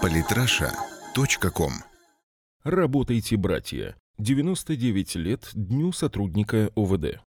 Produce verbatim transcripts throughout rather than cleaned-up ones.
Политраша точка ком. Работайте, братья. девяносто девять лет Дню сотрудника О В Д.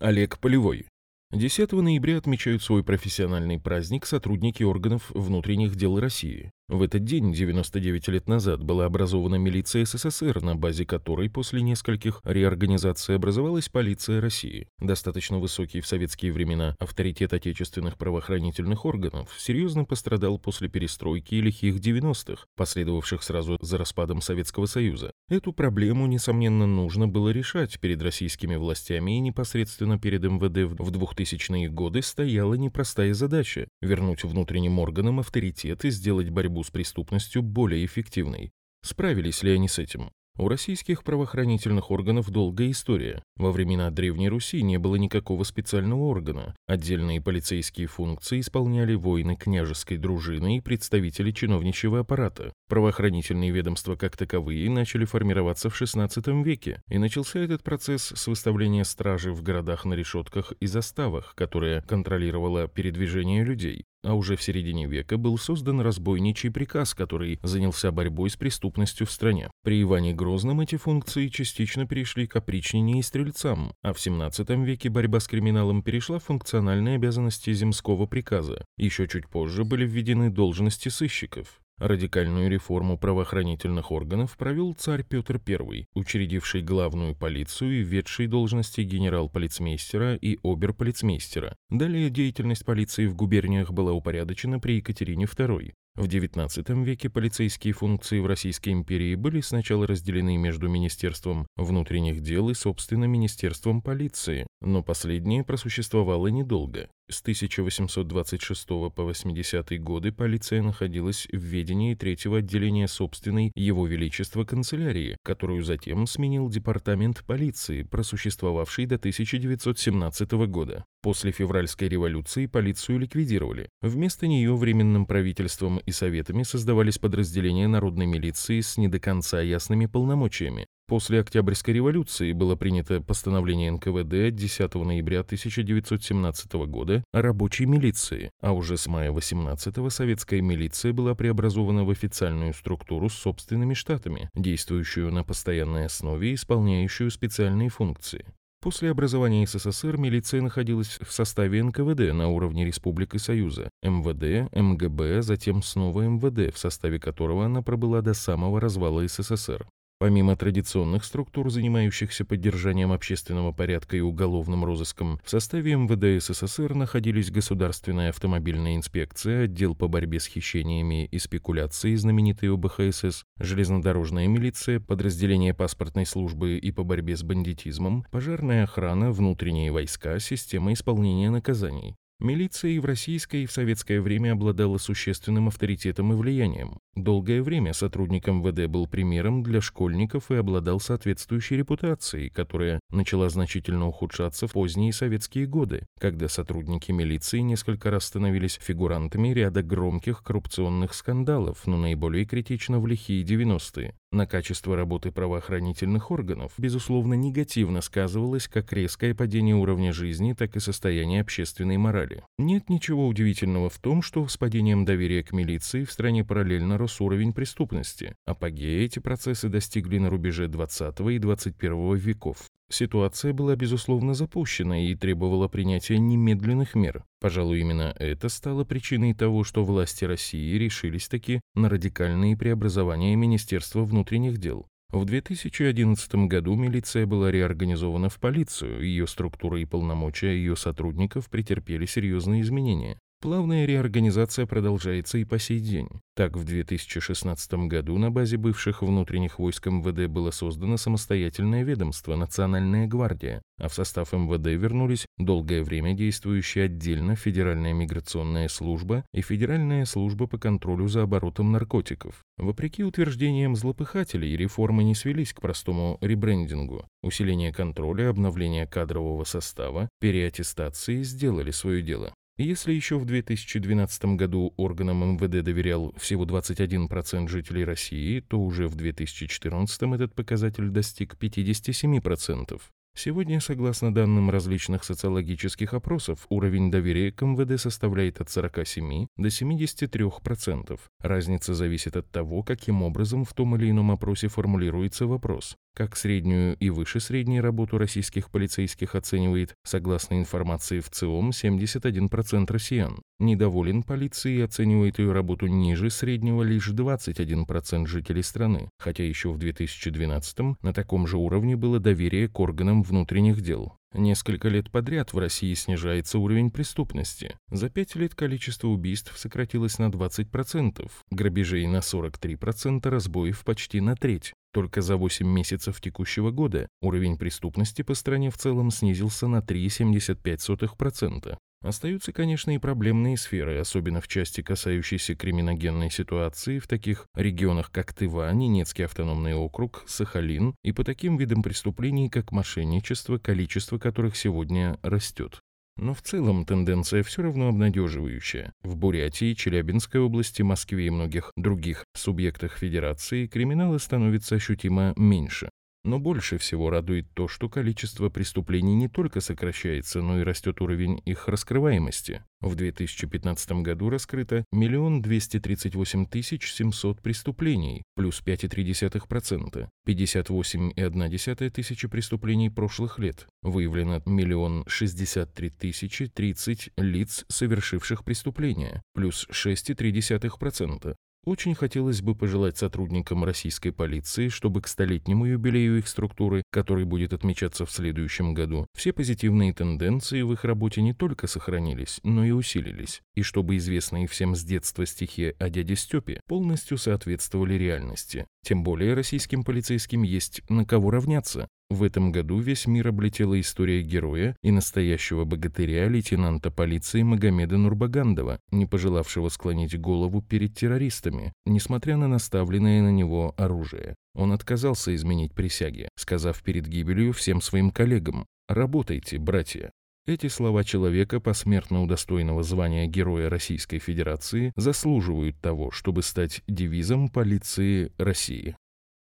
Олег Полевой. десятого ноября отмечают свой профессиональный праздник сотрудники органов внутренних дел России. В этот день, девяносто девять лет назад, была образована милиция Эс Эс Эс Эр, на базе которой после нескольких реорганизаций образовалась полиция России. Достаточно высокий в советские времена авторитет отечественных правоохранительных органов серьезно пострадал после перестройки и лихих девяностых, последовавших сразу за распадом Советского Союза. Эту проблему, несомненно, нужно было решать. Перед российскими властями и непосредственно перед Эм Вэ Дэ в двухтысячные годы стояла непростая задача – вернуть внутренним органам авторитет и сделать борьбу с преступностью более эффективной. Справились ли они с этим? У российских правоохранительных органов долгая история. Во времена Древней Руси не было никакого специального органа. Отдельные полицейские функции исполняли воины княжеской дружины и представители чиновничьего аппарата. Правоохранительные ведомства как таковые начали формироваться в шестнадцатом веке, и начался этот процесс с выставления стражи в городах на решетках и заставах, которая контролировала передвижение людей. А уже в середине века был создан разбойничий приказ, который занялся борьбой с преступностью в стране. При Иване Грозном эти функции частично перешли к опричнине и стрельцам, а в семнадцатом веке борьба с криминалом перешла в функциональные обязанности земского приказа. Еще чуть позже были введены должности сыщиков. Радикальную реформу правоохранительных органов провел царь Петр Первый, учредивший главную полицию и введший должности генерал-полицмейстера и обер-полицмейстера. Далее деятельность полиции в губерниях была упорядочена при Екатерине Второй. В девятнадцатом веке полицейские функции в Российской империи были сначала разделены между Министерством внутренних дел и, собственно, Министерством полиции, но последнее просуществовало недолго. С тысяча восемьсот двадцать шестого по восьмидесятые годы полиция находилась в ведении третьего отделения собственной Его Величества канцелярии, которую затем сменил департамент полиции, просуществовавший до тысяча девятьсот семнадцатого года. После февральской революции полицию ликвидировали. Вместо нее временным правительством и советами создавались подразделения народной милиции с не до конца ясными полномочиями. После Октябрьской революции было принято постановление Эн Ка Вэ Дэ десятого ноября тысяча девятьсот семнадцатого года о рабочей милиции, а уже с мая восемнадцатого советская милиция была преобразована в официальную структуру с собственными штатами, действующую на постоянной основе и исполняющую специальные функции. После образования Эс Эс Эс Эр милиция находилась в составе Эн Ка Вэ Дэ на уровне Республик и Союза, Эм Вэ Дэ, Эм Гэ Бэ, затем снова Эм Вэ Дэ, в составе которого она пробыла до самого развала Эс Эс Эс Эр. Помимо традиционных структур, занимающихся поддержанием общественного порядка и уголовным розыском, в составе Эм Вэ Дэ Эс Эс Эс Эр находились Государственная автомобильная инспекция, отдел по борьбе с хищениями и спекуляцией, знаменитый О Бэ Ха Эс Эс, железнодорожная милиция, подразделение паспортной службы и по борьбе с бандитизмом, пожарная охрана, внутренние войска, система исполнения наказаний. Милиция и в российское, и в советское время обладала существенным авторитетом и влиянием. Долгое время сотрудник Эм Вэ Дэ был примером для школьников и обладал соответствующей репутацией, которая начала значительно ухудшаться в поздние советские годы, когда сотрудники милиции несколько раз становились фигурантами ряда громких коррупционных скандалов, но наиболее критично в лихие девяностые. На качество работы правоохранительных органов, безусловно, негативно сказывалось как резкое падение уровня жизни, так и состояние общественной морали. Нет ничего удивительного в том, что с падением доверия к милиции в стране параллельно рос уровень преступности. Апогея эти процессы достигли на рубеже двадцатого и двадцать первого веков. Ситуация была, безусловно, запущена и требовала принятия немедленных мер. Пожалуй, именно это стало причиной того, что власти России решились-таки на радикальные преобразования Министерства внутренних дел. В две тысячи одиннадцатом году милиция была реорганизована в полицию, ее структура и полномочия ее сотрудников претерпели серьезные изменения. Плавная реорганизация продолжается и по сей день. Так, в две тысячи шестнадцатом году на базе бывших внутренних войск Эм Вэ Дэ было создано самостоятельное ведомство «Национальная гвардия», а в состав Эм Вэ Дэ вернулись долгое время действующие отдельно Федеральная миграционная служба и Федеральная служба по контролю за оборотом наркотиков. Вопреки утверждениям злопыхателей, реформы не свелись к простому ребрендингу. Усиление контроля, обновление кадрового состава, переаттестации сделали свое дело. Если еще в две тысячи двенадцатом году органам Эм Вэ Дэ доверял всего двадцать один процент жителей России, то уже в две тысячи четырнадцатом этот показатель достиг пятидесяти семи процентов. Сегодня, согласно данным различных социологических опросов, уровень доверия к МВД составляет от сорока семи до семидесяти трёх процентов. Разница зависит от того, каким образом в том или ином опросе формулируется вопрос. Как среднюю и выше средней работу российских полицейских оценивает, согласно информации в ЦИОМ, семьдесят один процент россиян. Недоволен полицией и оценивает ее работу ниже среднего лишь двадцать один процент жителей страны, хотя еще в две тысячи двенадцатом на таком же уровне было доверие к органам внутренних дел. Несколько лет подряд в России снижается уровень преступности. За пять лет количество убийств сократилось на двадцать процентов, грабежей на сорок три процента, разбоев почти на треть. Только за восемь месяцев текущего года уровень преступности по стране в целом снизился на три целых семьдесят пять сотых процента. Остаются, конечно, и проблемные сферы, особенно в части, касающейся криминогенной ситуации в таких регионах, как Тыва, Ненецкий автономный округ, Сахалин и по таким видам преступлений, как мошенничество, количество которых сегодня растет. Но в целом тенденция все равно обнадеживающая. В Бурятии, Челябинской области, Москве и многих других субъектах федерации криминала становится ощутимо меньше. Но больше всего радует то, что количество преступлений не только сокращается, но и растет уровень их раскрываемости. В две тысячи пятнадцатом году раскрыто один миллион двести тридцать восемь тысяч семьсот преступлений, плюс пять целых три десятых процента, пятьдесят восемь целых одна десятая тысячи преступлений прошлых лет. Выявлено один миллион шестьдесят три тысячи тридцать лиц, совершивших преступления, плюс шесть целых три десятых процента. Очень хотелось бы пожелать сотрудникам российской полиции, чтобы к столетнему юбилею их структуры, который будет отмечаться в следующем году, все позитивные тенденции в их работе не только сохранились, но и усилились, и чтобы известные всем с детства стихи о дяде Степе полностью соответствовали реальности. Тем более российским полицейским есть на кого равняться. В этом году весь мир облетела история героя и настоящего богатыря лейтенанта полиции Магомеда Нурбагандова, не пожелавшего склонить голову перед террористами, несмотря на наставленное на него оружие. Он отказался изменить присяги, сказав перед гибелью всем своим коллегам: «Работайте, братья». Эти слова человека, посмертно удостоенного звания Героя Российской Федерации, заслуживают того, чтобы стать девизом полиции России.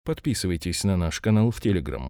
Подписывайтесь на наш канал в Телеграм.